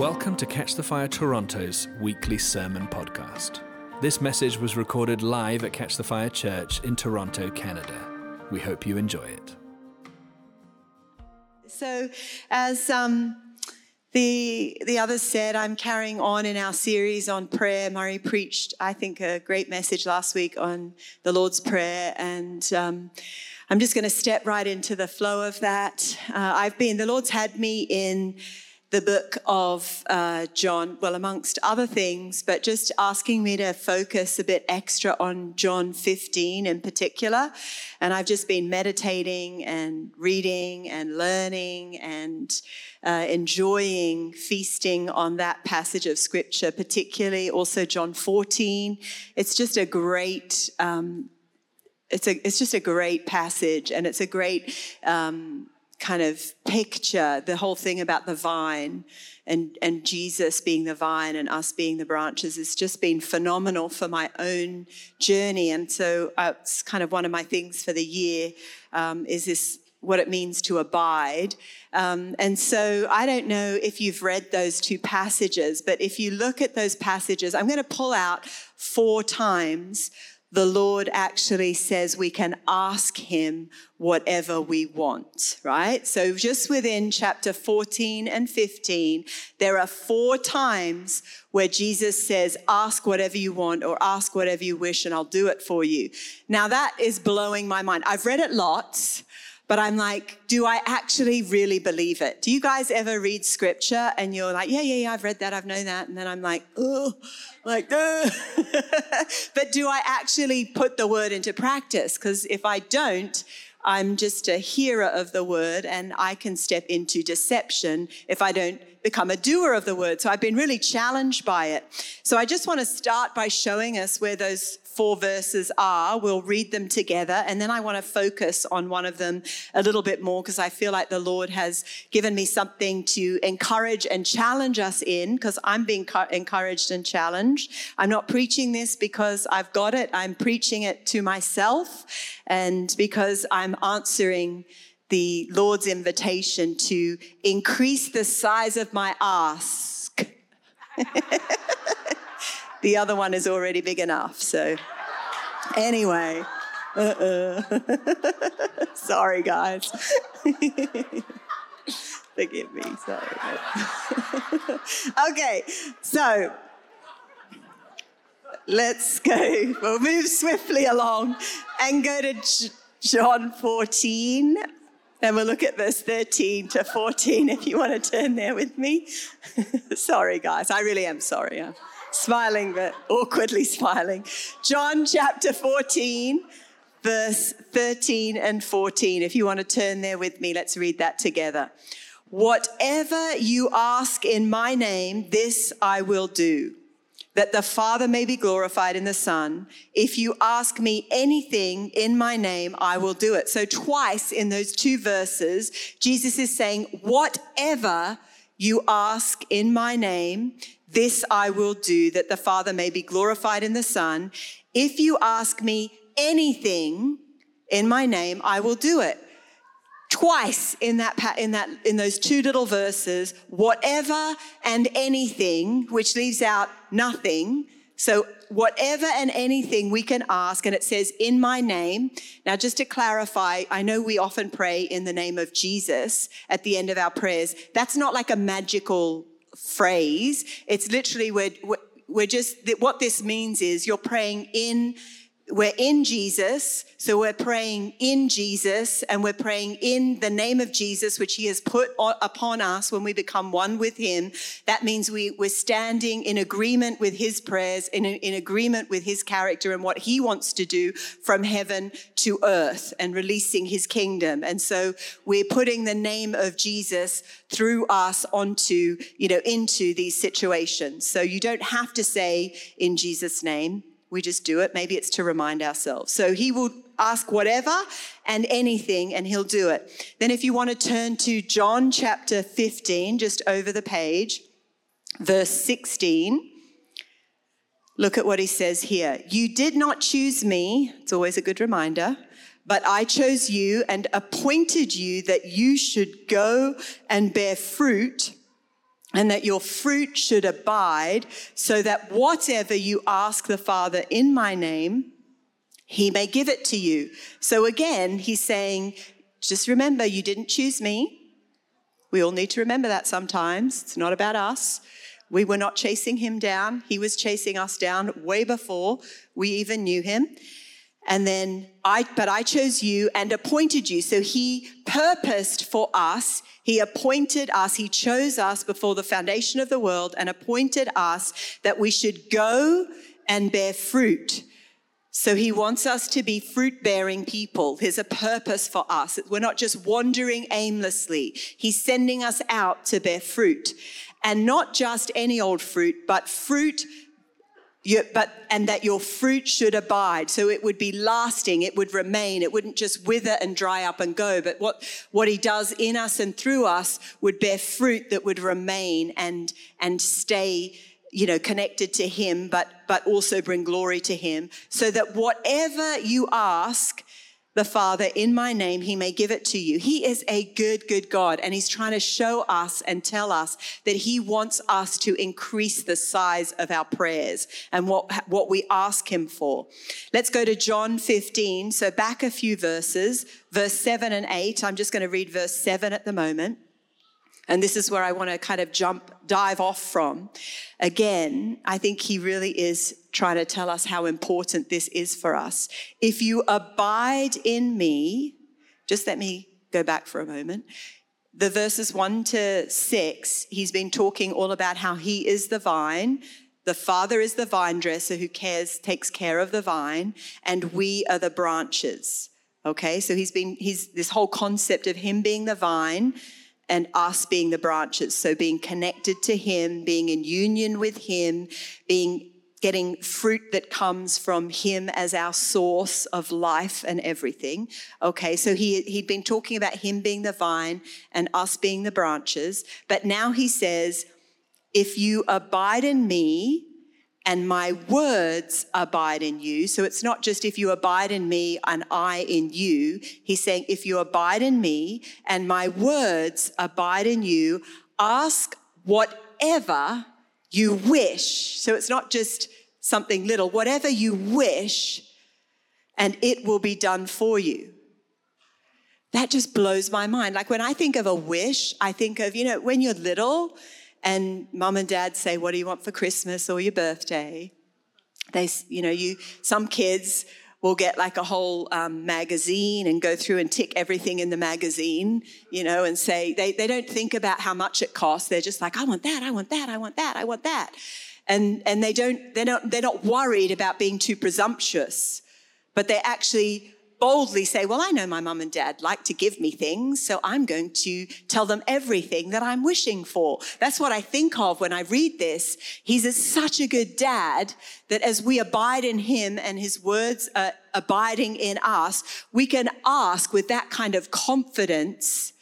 Welcome to Catch the Fire Toronto's weekly sermon podcast. This message was recorded live at Catch the Fire Church in Toronto, Canada. We hope you enjoy it. So, as the others said, I'm carrying on in our series on prayer. Murray preached, I think, a great message last week on the Lord's Prayer, and I'm just going to step right into the flow of that. The Lord's had me in the book of John, well, amongst other things, but just asking me to focus a bit extra on John 15 in particular. And I've just been meditating and reading and learning and enjoying feasting on that passage of Scripture, particularly also John 14. It's just a great It's just a great passage, and it's a great kind of picture, the whole thing about the vine and Jesus being the vine and us being the branches. It's just been phenomenal for my own journey. And so it's kind of one of my things for the year is this, what it means to abide. And so I don't know if you've read those two passages, but if you look at those passages, I'm going to pull out four times the Lord actually says we can ask him whatever we want, right? So just within chapter 14 and 15, there are four times where Jesus says, ask whatever you want or ask whatever you wish and I'll do it for you. Now that is blowing my mind. I've read it lots, but I'm like, do I actually really believe it? Do you guys ever read scripture and you're like, yeah, I've read that, I've known that. And then I'm like, but do I actually put the word into practice? Because if I don't, I'm just a hearer of the word and I can step into deception if I don't become a doer of the word. So I've been really challenged by it. So I just want to start by showing us where those four verses are. We'll read them together, and then I want to focus on one of them a little bit more because I feel like the Lord has given me something to encourage and challenge us in, because I'm being encouraged and challenged. I'm not preaching this because I've got it. I'm preaching it to myself and because I'm answering the Lord's invitation to increase the size of my ask. The other one is already big enough, so anyway, sorry guys, forgive me, sorry. Okay, so let's go, we'll move swiftly along and go to John 14, and we'll look at verse 13 to 14 if you want to turn there with me. Sorry guys, I really am sorry. Smiling, but awkwardly smiling. John chapter 14, verse 13 and 14. If you want to turn there with me, let's read that together. Whatever you ask in my name, this I will do, that the Father may be glorified in the Son. If you ask me anything in my name, I will do it. So twice in those two verses, Jesus is saying, whatever you ask in my name, this I will do, that the Father may be glorified in the Son. If you ask me anything in my name, I will do it. Twice in those two little verses, whatever and anything, which leaves out nothing. So whatever and anything we can ask, and it says in my name. Now, just to clarify, I know we often pray in the name of Jesus at the end of our prayers. That's not like a magical phrase. It's literally we're just, what this means is you're praying in, we're in Jesus, so we're praying in Jesus, and we're praying in the name of Jesus, which he has put upon us when we become one with him. That means we're standing in agreement with his prayers, in agreement with his character and what he wants to do from heaven to earth and releasing his kingdom. And so we're putting the name of Jesus through us onto, into these situations. So you don't have to say in Jesus' name. We just do it. Maybe it's to remind ourselves. So he will ask whatever and anything, and he'll do it. Then if you want to turn to John chapter 15, just over the page, verse 16, look at what he says here. You did not choose me. It's always a good reminder. But I chose you and appointed you that you should go and bear fruit and that your fruit should abide, so that whatever you ask the Father in my name, he may give it to you. So again, he's saying, just remember, you didn't choose me. We all need to remember that sometimes. It's not about us. We were not chasing him down. He was chasing us down way before we even knew him. And then I chose you and appointed you. So he purposed for us. He appointed us. He chose us before the foundation of the world and appointed us that we should go and bear fruit. So he wants us to be fruit-bearing people. There's a purpose for us. We're not just wandering aimlessly. He's sending us out to bear fruit. And not just any old fruit, but fruit, and that your fruit should abide. So it would be lasting, it would remain, it wouldn't just wither and dry up and go. But what he does in us and through us would bear fruit that would remain and stay, connected to him, but also bring glory to him, so that whatever you ask the Father in my name, he may give it to you. He is a good, good God, and he's trying to show us and tell us that he wants us to increase the size of our prayers and what we ask him for. Let's go to John 15, so back a few verses, verse 7 and 8. I'm just going to read verse 7 at the moment. And this is where I want to kind of dive off from. Again, I think he really is trying to tell us how important this is for us. If you abide in me, just let me go back for a moment. The verses 1 to 6, he's been talking all about how he is the vine. The Father is the vine dresser who takes care of the vine, and we are the branches. Okay, so he's this whole concept of him being the vine and us being the branches. So being connected to him, being in union with him, getting fruit that comes from him as our source of life and everything. Okay, so he'd been talking about him being the vine and us being the branches. But now he says, if you abide in me and my words abide in you. So it's not just if you abide in me and I in you. He's saying, if you abide in me and my words abide in you, ask whatever you wish. So it's not just something little, whatever you wish, and it will be done for you. That just blows my mind. Like when I think of a wish, I think of, when you're little, and mum and dad say, what do you want for Christmas or your birthday? They, some kids will get like a whole magazine and go through and tick everything in the magazine, and say, they don't think about how much it costs. They're just like, I want that, I want that, I want that, I want that. And they're not worried about being too presumptuous, but they actually boldly say, well, I know my mum and dad like to give me things, so I'm going to tell them everything that I'm wishing for. That's what I think of when I read this. He's such a good dad that as we abide in him and his words are abiding in us, we can ask with that kind of confidence,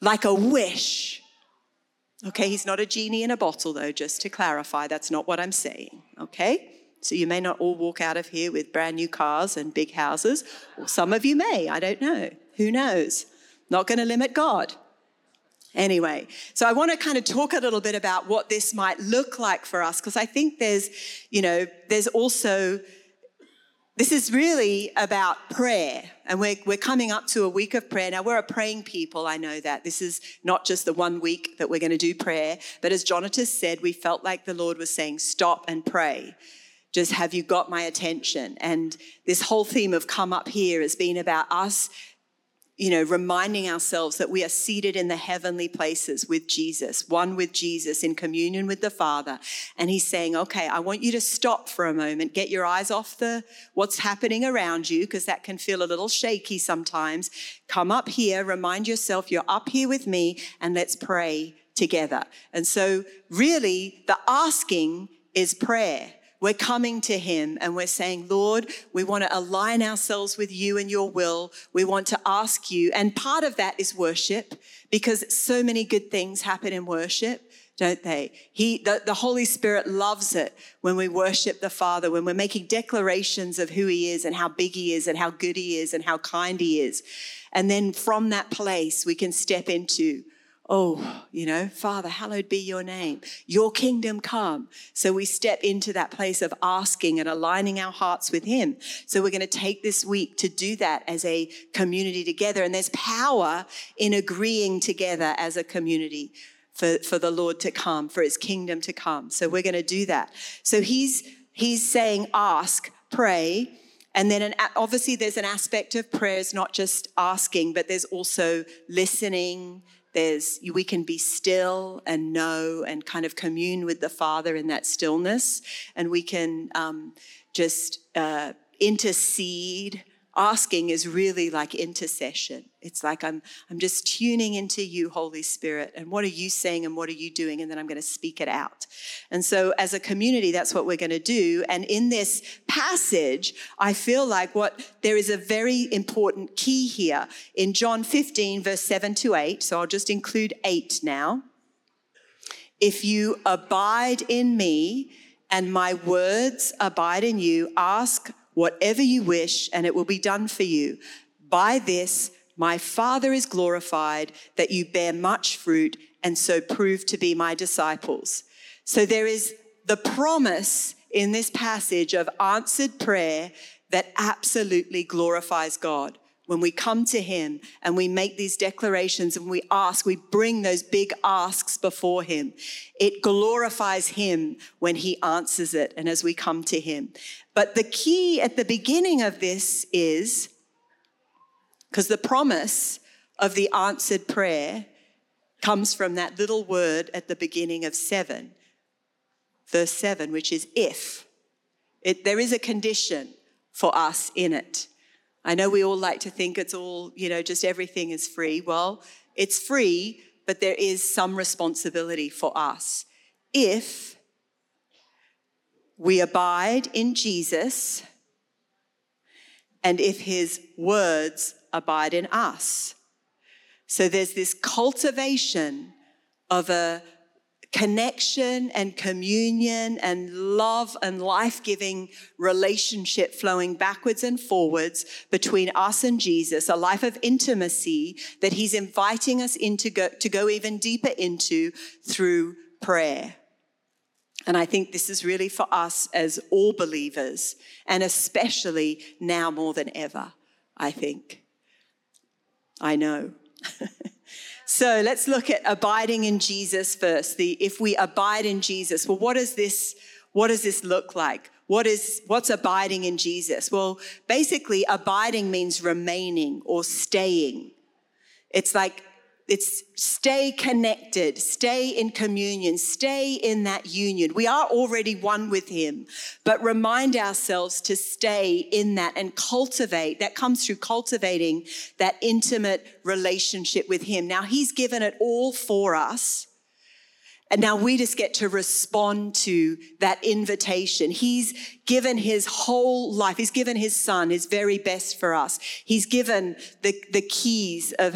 like a wish. Okay, he's not a genie in a bottle though, just to clarify, that's not what I'm saying, okay? So you may not all walk out of here with brand new cars and big houses. Or some of you may, I don't know. Who knows? Not going to limit God. Anyway, so I want to kind of talk a little bit about what this might look like for us, because I think this is really about prayer, and we're coming up to a week of prayer. Now, we're a praying people, I know that. This is not just the one week that we're going to do prayer, but as Jonatus said, we felt like the Lord was saying, stop and pray. Just have you got my attention? And this whole theme of come up here has been about us, reminding ourselves that we are seated in the heavenly places with Jesus, one with Jesus, in communion with the Father. And he's saying, okay, I want you to stop for a moment, get your eyes off what's happening around you, because that can feel a little shaky sometimes. Come up here, remind yourself you're up here with me, and let's pray together. And so really the asking is prayer. We're coming to him and we're saying, Lord, we want to align ourselves with you and your will. We want to ask you. And part of that is worship, because so many good things happen in worship, don't they? The Holy Spirit loves it when we worship the Father, when we're making declarations of who he is and how big he is and how good he is and how kind he is. And then from that place, we can step into oh, you know, Father, hallowed be your name, your kingdom come. So we step into that place of asking and aligning our hearts with him. So we're going to take this week to do that as a community together. And there's power in agreeing together as a community for the Lord to come, for his kingdom to come. So we're going to do that. So he's saying, ask, pray. And then obviously there's an aspect of prayer. It's not just asking, but there's also listening. We can be still and know and kind of commune with the Father in that stillness. And we can just intercede. Asking is really like intercession. It's like I'm just tuning into you, Holy Spirit, and what are you saying and what are you doing? And then I'm going to speak it out. And so as a community, that's what we're going to do. And in this passage, I feel like there is a very important key here. In John 15, verse 7-8, so I'll just include 8 now. If you abide in me and my words abide in you, ask whatever you wish and it will be done for you. By this, my Father is glorified, that you bear much fruit and so prove to be my disciples. So there is the promise in this passage of answered prayer that absolutely glorifies God. When we come to him and we make these declarations and we ask, we bring those big asks before him. It glorifies him when he answers it and as we come to him. But the key at the beginning of this is, because the promise of the answered prayer comes from that little word at the beginning of 7, verse 7, which is if. There is a condition for us in it. I know we all like to think it's all, you know, just everything is free. Well, it's free, but there is some responsibility for us. If we abide in Jesus and if his words abide in us. So there's this cultivation of a connection and communion and love and life-giving relationship flowing backwards and forwards between us and Jesus, a life of intimacy that he's inviting us into to go even deeper into through prayer. And I think this is really for us as all believers, and especially now more than ever, I think. I know. So let's look at abiding in Jesus first. If we abide in Jesus, well, what does this look like? What's abiding in Jesus? Well, basically abiding means remaining or staying. It's stay connected, stay in communion, stay in that union. We are already one with him, but remind ourselves to stay in that and cultivate. That comes through cultivating that intimate relationship with him. Now, he's given it all for us. And now we just get to respond to that invitation. He's given his whole life. He's given his son, his very best for us. He's given the keys of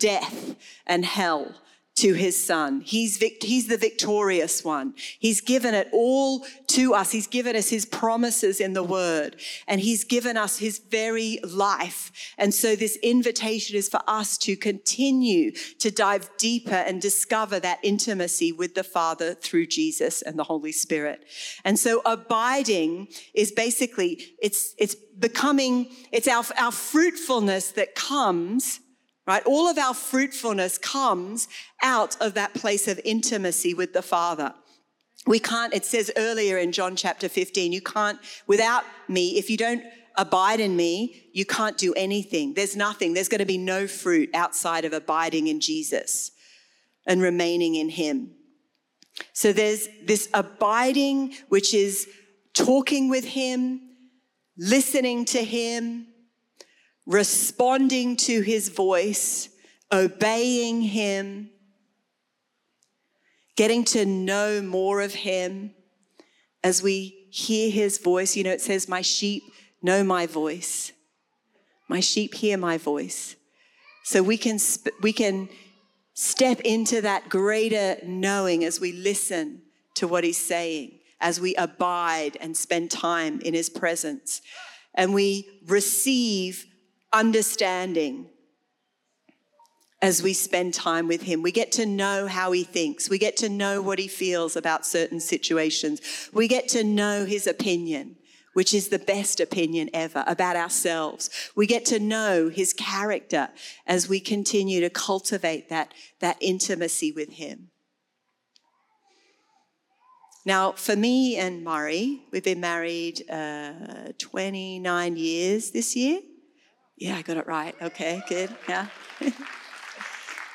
death and hell to his son. He's the victorious one. He's given it all to us. He's given us his promises in the word, and he's given us his very life. And so this invitation is for us to continue to dive deeper and discover that intimacy with the Father through Jesus and the Holy Spirit. And so abiding is basically, it's our fruitfulness that comes, right? All of our fruitfulness comes out of that place of intimacy with the Father. It says earlier in John chapter 15, you can't, without me, if you don't abide in me, you can't do anything. There's nothing. There's going to be no fruit outside of abiding in Jesus and remaining in him. So there's this abiding, which is talking with him, listening to him, responding to his voice, obeying him, getting to know more of him as we hear his voice. You know, it says, my sheep know my voice. My sheep hear my voice. So we can step into that greater knowing as we listen to what he's saying, as we abide and spend time in his presence. And we receive understanding as we spend time with him. We get to know how he thinks. We get to know what he feels about certain situations. We get to know his opinion, which is the best opinion ever about ourselves. We get to know his character as we continue to cultivate that intimacy with him. Now, for me and Murray, we've been married 29 years this year. Yeah, I got it right. Okay, good. Yeah.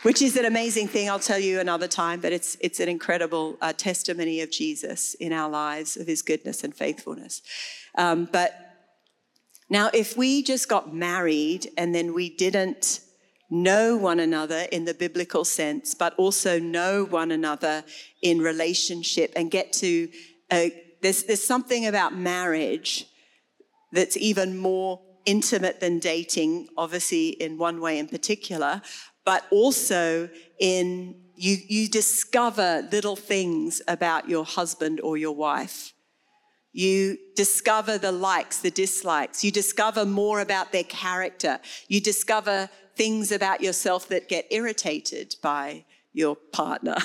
Which is an amazing thing. I'll tell you another time, but it's an incredible testimony of Jesus in our lives, of his goodness and faithfulness. But now if we just got married and then we didn't know one another in the biblical sense, but also know one another in relationship and get to, there's something about marriage that's even more intimate than dating, obviously in one way in particular, but also in you discover little things about your husband or your wife. You discover the likes, the dislikes. You discover more about their character. You discover things about yourself that get irritated by your partner.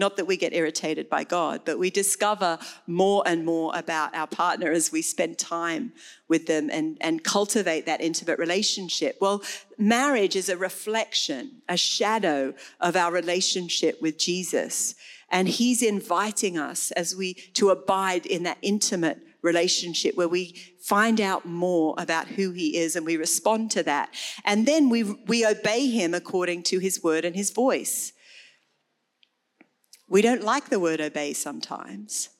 Not that we get irritated by God, but we discover more and more about our partner as we spend time with them and cultivate that intimate relationship. Well, marriage is a reflection, a shadow of our relationship with Jesus. And he's inviting us to abide in that intimate relationship where we find out more about who he is and we respond to that. And then we obey him according to his word and his voice. We don't like the word obey sometimes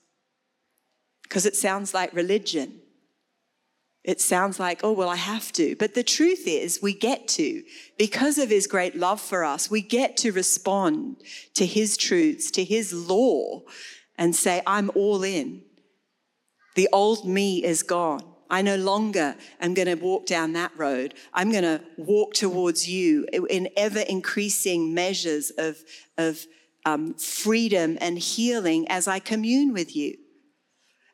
because it sounds like religion. It sounds like, oh, well, I have to. But the truth is we get to, because of his great love for us, we get to respond to his truths, to his law, and say, I'm all in. The old me is gone. I no longer am going to walk down that road. I'm going to walk towards you in ever-increasing measures of freedom and healing as I commune with you.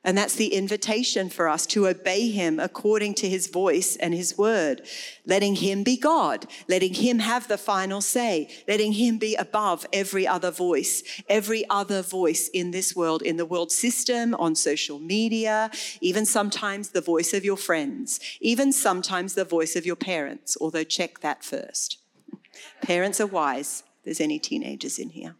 And that's the invitation for us to obey him according to his voice and his word, letting him be God, letting him have the final say, letting him be above every other voice in this world, in the world system, on social media, even sometimes the voice of your friends, even sometimes the voice of your parents, although check that first. Parents are wise. There's any teenagers in here.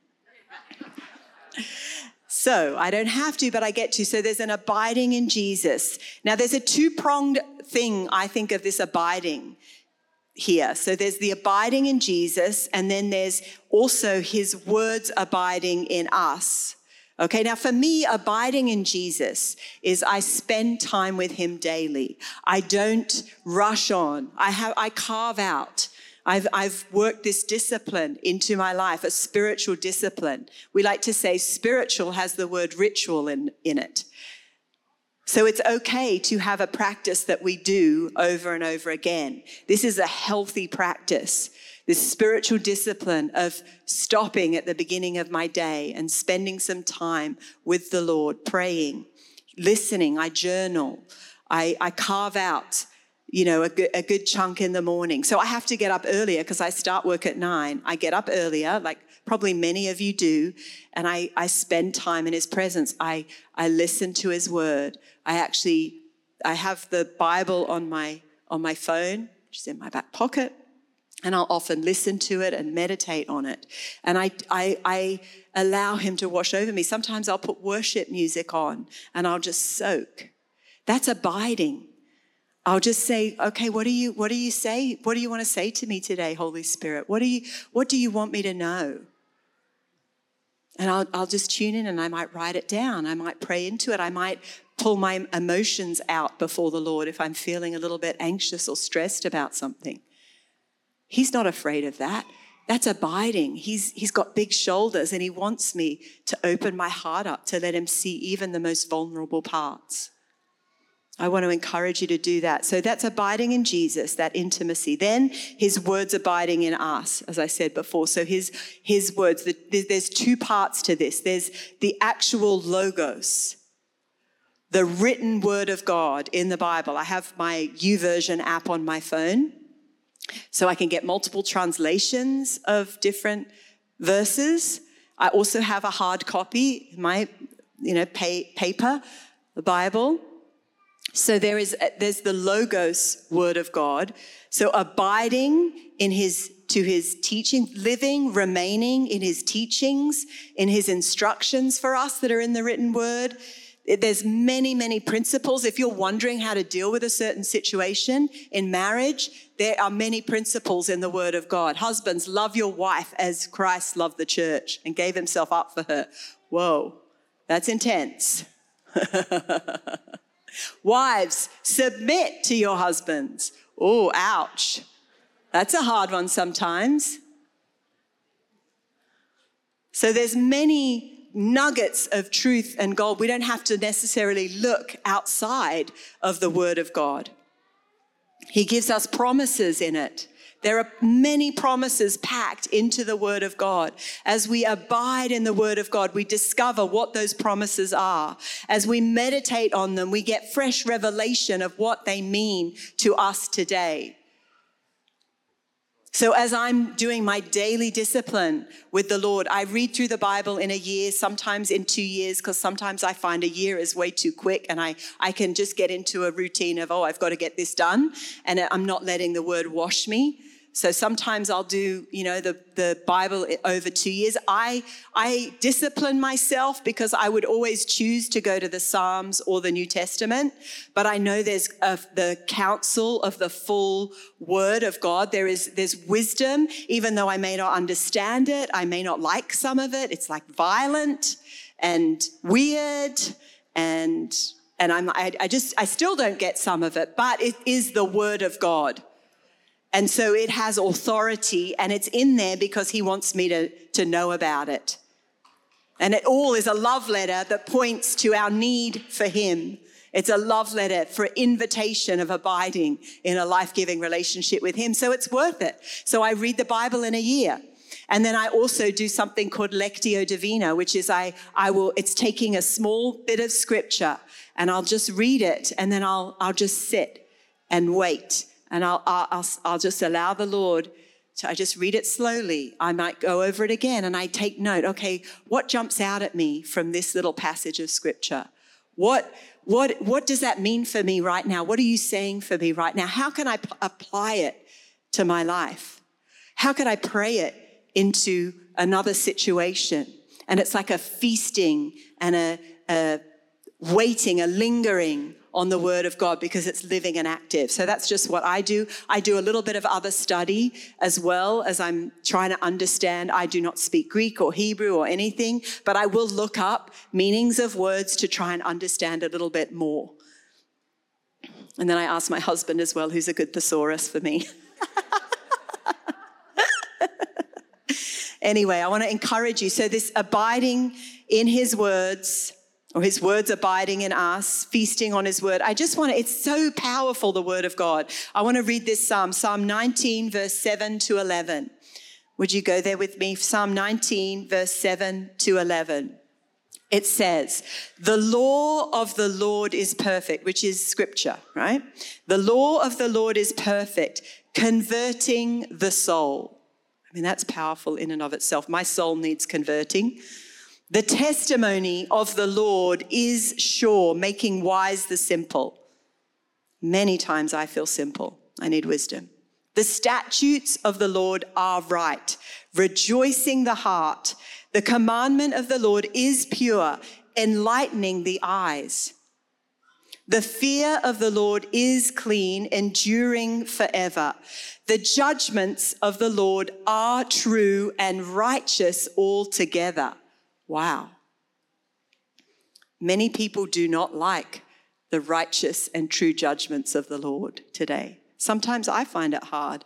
So I don't have to, but I get to. So there's an abiding in Jesus. Now there's a two-pronged thing, I think, of this abiding here. So there's the abiding in Jesus, and then there's also his words abiding in us. Okay, now for me, abiding in Jesus is I spend time with him daily. I don't rush on. I carve out. I've worked this discipline into my life, a spiritual discipline. We like to say spiritual has the word ritual in it. So it's okay to have a practice that we do over and over again. This is a healthy practice, this spiritual discipline of stopping at the beginning of my day and spending some time with the Lord, praying, listening. I journal. I carve out, you know, a good chunk in the morning. So I have to get up earlier because I start work at 9. I get up earlier, like probably many of you do, and I spend time in his presence. I listen to his word. I have the Bible on my phone, which is in my back pocket, and I'll often listen to it and meditate on it. And I allow him to wash over me. Sometimes I'll put worship music on and I'll just soak. That's abiding. I'll just say, okay, what do you want to say to me today, Holy Spirit? What do you want me to know? And I'll just tune in, and I might write it down. I might pray into it. I might pull my emotions out before the Lord if I'm feeling a little bit anxious or stressed about something. He's not afraid of that. That's abiding. He's got big shoulders, and he wants me to open my heart up to let him see even the most vulnerable parts. I want to encourage you to do that. So that's abiding in Jesus, that intimacy. Then his words abiding in us, as I said before. So his words, there's two parts to this. There's the actual logos, the written word of God in the Bible. I have my YouVersion app on my phone, So I can get multiple translations of different verses. I also have a hard copy, my paper, the Bible. So there's the Logos word of God. So abiding in his teaching, living, remaining in his teachings, in his instructions for us that are in the written word. There's many, many principles. If you're wondering how to deal with a certain situation in marriage, there are many principles in the word of God. Husbands, love your wife as Christ loved the church and gave himself up for her. Whoa, that's intense. Wives, submit to your husbands. Oh, ouch. That's a hard one sometimes. So there's many nuggets of truth and gold. We don't have to necessarily look outside of the word of God. He gives us promises in it. There are many promises packed into the word of God. As we abide in the word of God, we discover what those promises are. As we meditate on them, we get fresh revelation of what they mean to us today. So as I'm doing my daily discipline with the Lord, I read through the Bible in a year, sometimes in 2 years, because sometimes I find a year is way too quick and I can just get into a routine of, I've got to get this done, and I'm not letting the word wash me. So sometimes I'll do, the Bible over 2 years. I discipline myself because I would always choose to go to the Psalms or the New Testament, but I know there's the counsel of the full word of God. There's wisdom, even though I may not understand it. I may not like some of it. It's like violent and weird, and I still don't get some of it, but it is the word of God. And so it has authority, and it's in there because he wants me to know about it. And it all is a love letter that points to our need for him. It's a love letter for invitation of abiding in a life-giving relationship with him. So it's worth it. So I read the Bible in a year. And then I also do something called Lectio Divina, which is it's taking a small bit of scripture and I'll just read it, and then I'll just sit and wait. And I'll just allow the Lord to, I just read it slowly. I might go over it again and I take note. Okay, what jumps out at me from this little passage of scripture? What does that mean for me right now? What are you saying for me right now? How can I apply it to my life? How can I pray it into another situation? And it's like a feasting and a waiting, a lingering on the word of God, because it's living and active. So that's just what I do. I do a little bit of other study as well, as I'm trying to understand. I do not speak Greek or Hebrew or anything, but I will look up meanings of words to try and understand a little bit more. And then I ask my husband as well, who's a good thesaurus for me. Anyway, I want to encourage you. So this abiding in his words, or his words abiding in us, feasting on his word. It's so powerful, the word of God. I want to read this Psalm, Psalm 19, verse 7 to 11. Would you go there with me? Psalm 19, verse 7 to 11. It says, the law of the Lord is perfect, which is scripture, right? The law of the Lord is perfect, converting the soul. I mean, that's powerful in and of itself. My soul needs converting. The testimony of the Lord is sure, making wise the simple. Many times I feel simple. I need wisdom. The statutes of the Lord are right, rejoicing the heart. The commandment of the Lord is pure, enlightening the eyes. The fear of the Lord is clean, enduring forever. The judgments of the Lord are true and righteous altogether. Wow. Many people do not like the righteous and true judgments of the Lord today. Sometimes I find it hard.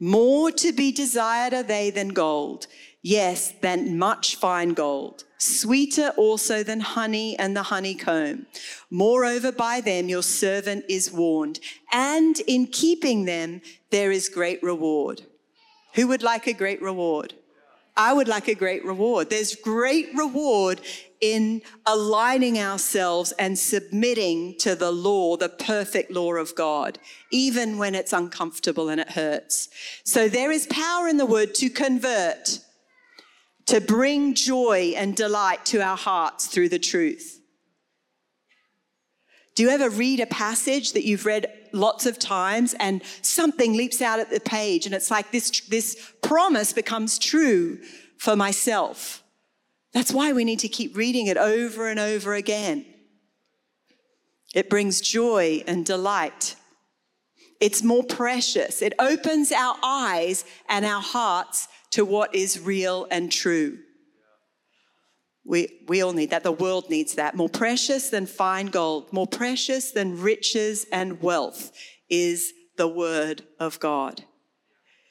More to be desired are they than gold, yes, than much fine gold, sweeter also than honey and the honeycomb. Moreover, by them your servant is warned, and in keeping them there is great reward. Who would like a great reward? I would like a great reward. There's great reward in aligning ourselves and submitting to the law, the perfect law of God, even when it's uncomfortable and it hurts. So there is power in the word to convert, to bring joy and delight to our hearts through the truth. Do you ever read a passage that you've read lots of times and something leaps out at the page and it's like this promise becomes true for myself? That's why we need to keep reading it over and over again. It brings joy and delight. It's more precious. It opens our eyes and our hearts to what is real and true. We all need that. The world needs that. More precious than fine gold, more precious than riches and wealth is the word of God.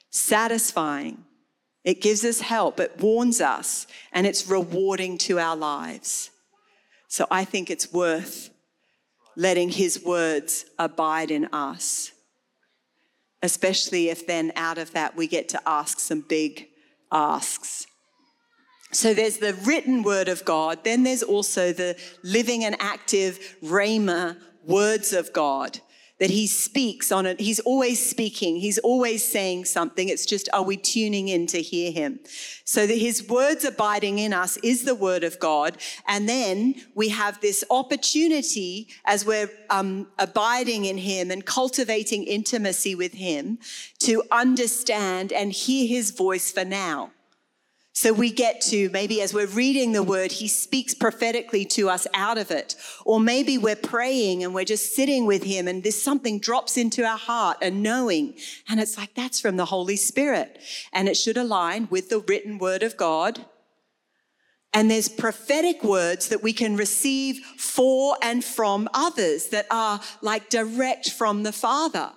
Satisfying. It gives us help. It warns us. And it's rewarding to our lives. So I think it's worth letting his words abide in us. Especially if then out of that we get to ask some big asks. So there's the written word of God. Then there's also the living and active rhema words of God that he speaks on it. He's always speaking. He's always saying something. It's just, are we tuning in to hear him? So that his words abiding in us is the word of God. And then we have this opportunity as we're abiding in him and cultivating intimacy with him to understand and hear his voice for now. So we get to, maybe as we're reading the word, he speaks prophetically to us out of it. Or maybe we're praying and we're just sitting with him and this something drops into our heart, a knowing. And it's like, that's from the Holy Spirit. And it should align with the written word of God. And there's prophetic words that we can receive for and from others that are like direct from the Father.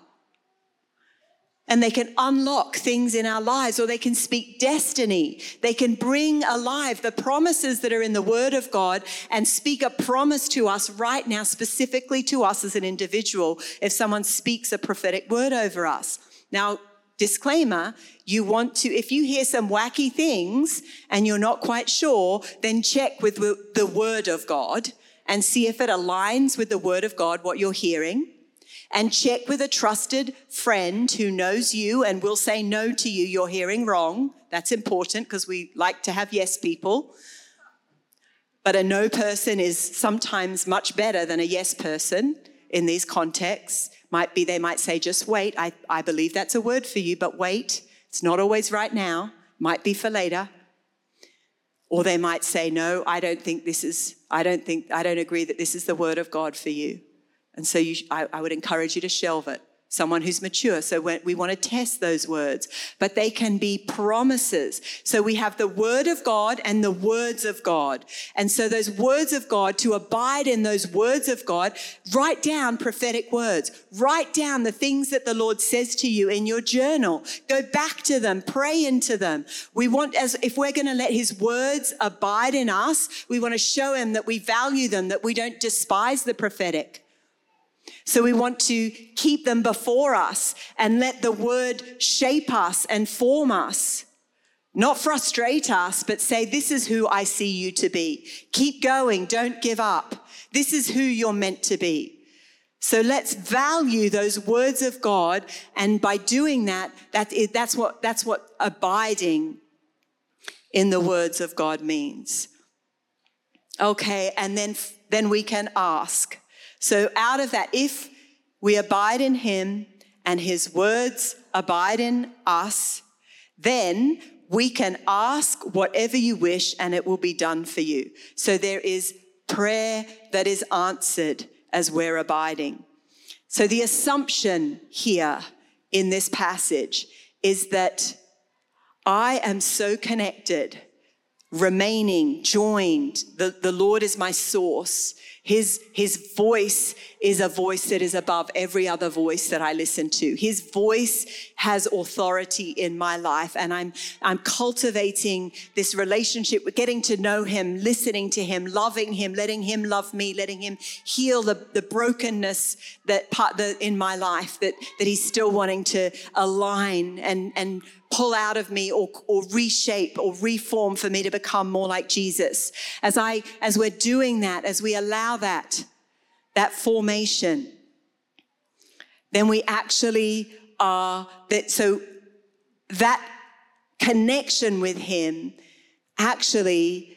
And they can unlock things in our lives, or they can speak destiny. They can bring alive the promises that are in the word of God and speak a promise to us right now, specifically to us as an individual, if someone speaks a prophetic word over us. Now, disclaimer, if you hear some wacky things and you're not quite sure, then check with the word of God and see if it aligns with the word of God, what you're hearing. And check with a trusted friend who knows you and will say no to you. You're hearing wrong. That's important because we like to have yes people. But a no person is sometimes much better than a yes person in these contexts. They might say, just wait. I believe that's a word for you, but wait. It's not always right now. Might be for later. Or they might say, no, I don't agree that this is the word of God for you. And so I would encourage you to shelve it. Someone who's mature. So we want to test those words. But they can be promises. So we have the word of God and the words of God. And so those words of God, to abide in those words of God, write down prophetic words. Write down the things that the Lord says to you in your journal. Go back to them. Pray into them. We want, as if we're going to let his words abide in us, we want to show him that we value them, that we don't despise the prophetic. So we want to keep them before us and let the word shape us and form us, not frustrate us, but say, this is who I see you to be. Keep going. Don't give up. This is who you're meant to be. So let's value those words of God. And by doing that's what abiding in the words of God means. Okay. And then we can ask. So out of that, if we abide in him and his words abide in us, then we can ask whatever you wish and it will be done for you. So there is prayer that is answered as we're abiding. So the assumption here in this passage is that I am so connected, remaining, joined. The Lord is my source. His voice is a voice that is above every other voice that I listen to. His voice has authority in my life, and I'm cultivating this relationship with getting to know him, listening to him, loving him, letting him love me, letting him heal the brokenness in my life that he's still wanting to align and pull out of me or reshape or reform for me to become more like Jesus. As we're doing that, as we allow that formation, then we actually are that. So that connection with him actually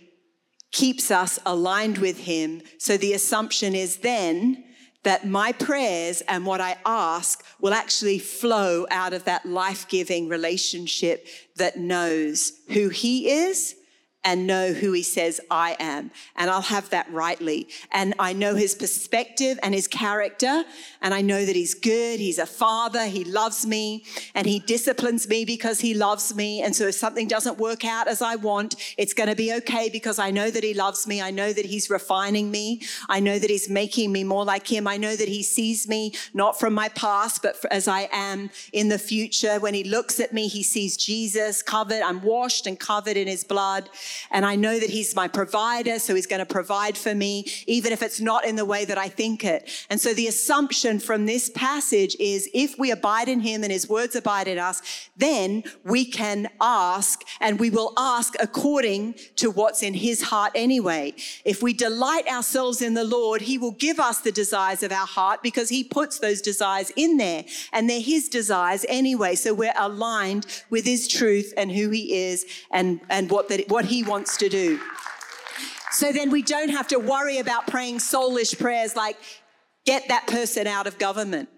keeps us aligned with him. So the assumption is then that my prayers and what I ask will actually flow out of that life-giving relationship that knows who he is and know who he says I am. And I'll have that rightly. And I know his perspective and his character. And I know that he's good. He's a father. He loves me. And he disciplines me because he loves me. And so if something doesn't work out as I want, it's going to be okay because I know that he loves me. I know that he's refining me. I know that he's making me more like him. I know that he sees me not from my past, but as I am in the future. When he looks at me, he sees Jesus covered. I'm washed and covered in his blood. And I know that he's my provider, so he's going to provide for me, even if it's not in the way that I think it. And so the assumption from this passage is if we abide in him and his words abide in us, then we can ask, and we will ask according to what's in his heart anyway. If we delight ourselves in the Lord, he will give us the desires of our heart because he puts those desires in there, and they're his desires anyway. So we're aligned with his truth and who he is and what he wants to do. So then we don't have to worry about praying soulish prayers like, get that person out of government.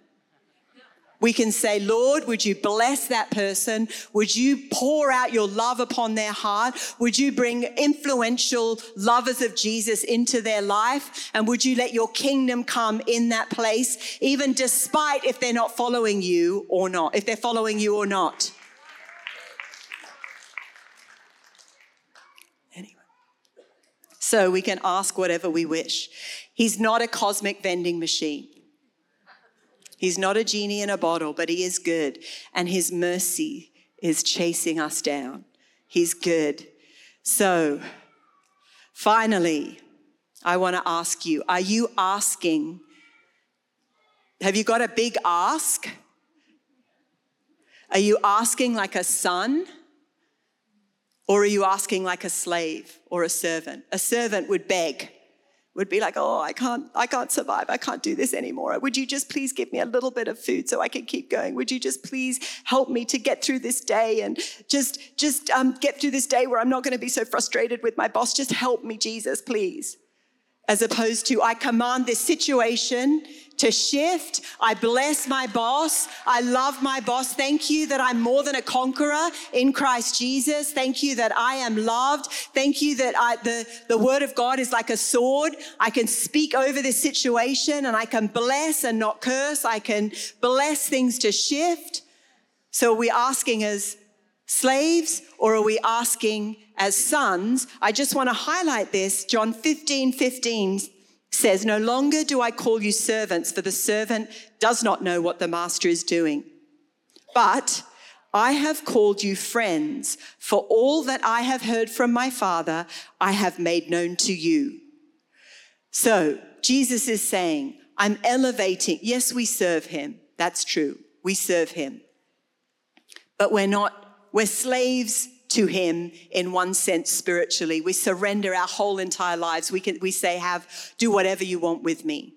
We can say, Lord, would you bless that person? Would you pour out your love upon their heart? Would you bring influential lovers of Jesus into their life? And would you let your kingdom come in that place, even despite if they're not following you or not, if they're following you or not? So we can ask whatever we wish. He's not a cosmic vending machine. He's not a genie in a bottle, but he is good. And his mercy is chasing us down. He's good. So finally, I want to ask you, are you asking? Have you got a big ask? Are you asking like a son? Or are you asking like a slave or a servant? A servant would beg, would be like, oh, I can't survive. I can't do this anymore. Would you just please give me a little bit of food so I can keep going? Would you just please help me to get through this day and just get through this day where I'm not going to be so frustrated with my boss? Just help me, Jesus, please. As opposed to, I command this situation to shift. I bless my boss. I love my boss. Thank you that I'm more than a conqueror in Christ Jesus. Thank you that I am loved. Thank you that the word of God is like a sword. I can speak over this situation and I can bless and not curse. I can bless things to shift. So are we asking as slaves or are we asking as sons? I just want to highlight this. John 15:15 says, no longer do I call you servants, for the servant does not know what the master is doing. But I have called you friends, for all that I have heard from my Father, I have made known to you. So Jesus is saying, I'm elevating. Yes, we serve him. That's true. We serve him. But we're slaves to him in one sense spiritually. We surrender our whole entire lives. We say, do whatever you want with me.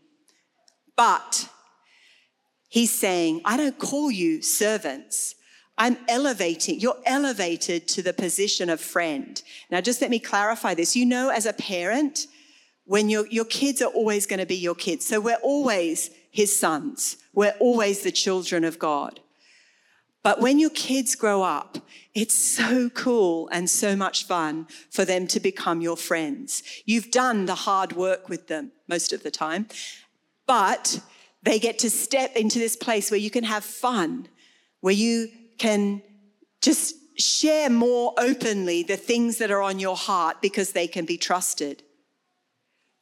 But he's saying, I don't call you servants. I'm elevating. You're elevated to the position of friend. Now, just let me clarify this. You know, as a parent, when your kids are always going to be your kids. So we're always his sons. We're always the children of God. But when your kids grow up, it's so cool and so much fun for them to become your friends. You've done the hard work with them most of the time, but they get to step into this place where you can have fun, where you can just share more openly the things that are on your heart because they can be trusted.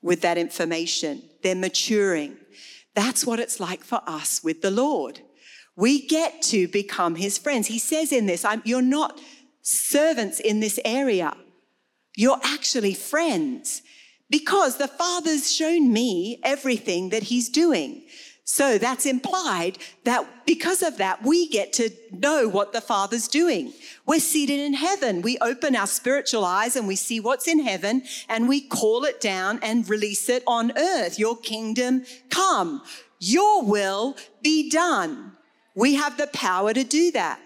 with that information. They're maturing. That's what it's like for us with the Lord. We get to become his friends. He says in this, you're not servants in this area. You're actually friends because the Father's shown me everything that he's doing. So that's implied that because of that, we get to know what the Father's doing. We're seated in heaven. We open our spiritual eyes and we see what's in heaven and we call it down and release it on earth. Your kingdom come. Your will be done. We have the power to do that.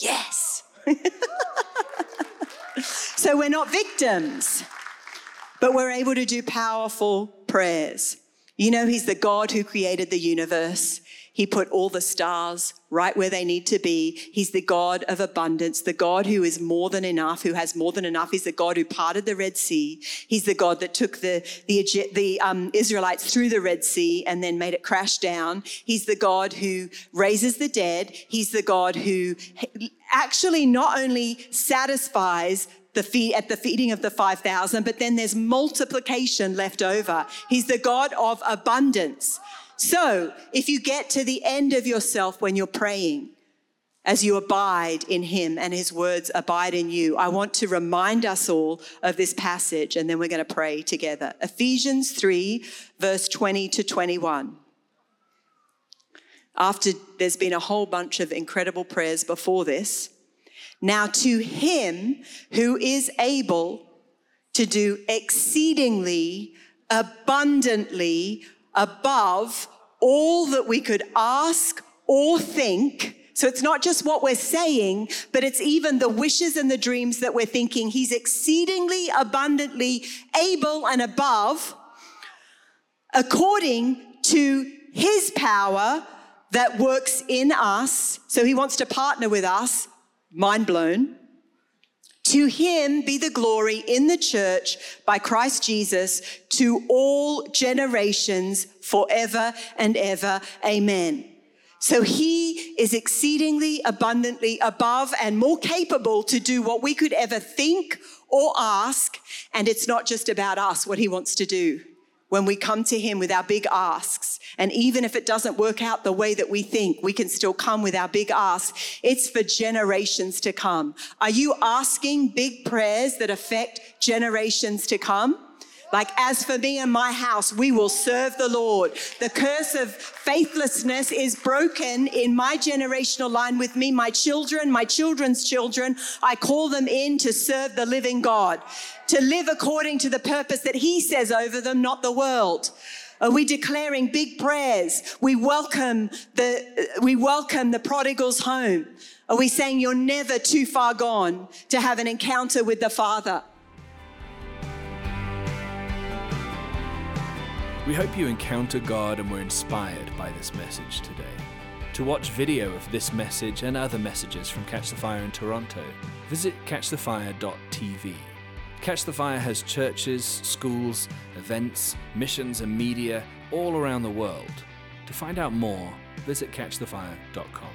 Yes. So we're not victims, but we're able to do powerful prayers. You know, he's the God who created the universe. He put all the stars right where they need to be. He's the God of abundance, the God who is more than enough, who has more than enough. He's the God who parted the Red Sea. He's the God that took the Israelites through the Red Sea and then made it crash down. He's the God who raises the dead. He's the God who actually not only satisfies at the feeding of the 5,000, but then there's multiplication left over. He's the God of abundance. So if you get to the end of yourself when you're praying, as you abide in him and his words abide in you, I want to remind us all of this passage, and then we're going to pray together. Ephesians 3, verse 20 to 21. After there's been a whole bunch of incredible prayers before this, now to him who is able to do exceedingly abundantly above all that we could ask or think. So it's not just what we're saying, but it's even the wishes and the dreams that we're thinking. He's exceedingly abundantly able and above according to his power that works in us. So he wants to partner with us. Mind blown. To him be the glory in the church by Christ Jesus to all generations forever and ever. Amen. So he is exceedingly abundantly above and more capable to do what we could ever think or ask. And it's not just about us, what he wants to do when we come to him with our big asks. And even if it doesn't work out the way that we think, we can still come with our big asks. It's for generations to come. Are you asking big prayers that affect generations to come? Like, as for me and my house, we will serve the Lord. The curse of faithlessness is broken in my generational line with me, my children, my children's children. I call them in to serve the living God, to live according to the purpose that he says over them, not the world. Are we declaring big prayers? We welcome the prodigals home. Are we saying you're never too far gone to have an encounter with the Father? We hope you encounter God and were inspired by this message today. To watch video of this message and other messages from Catch the Fire in Toronto, visit catchthefire.tv. Catch the Fire has churches, schools, events, missions and media all around the world. To find out more, visit catchthefire.com.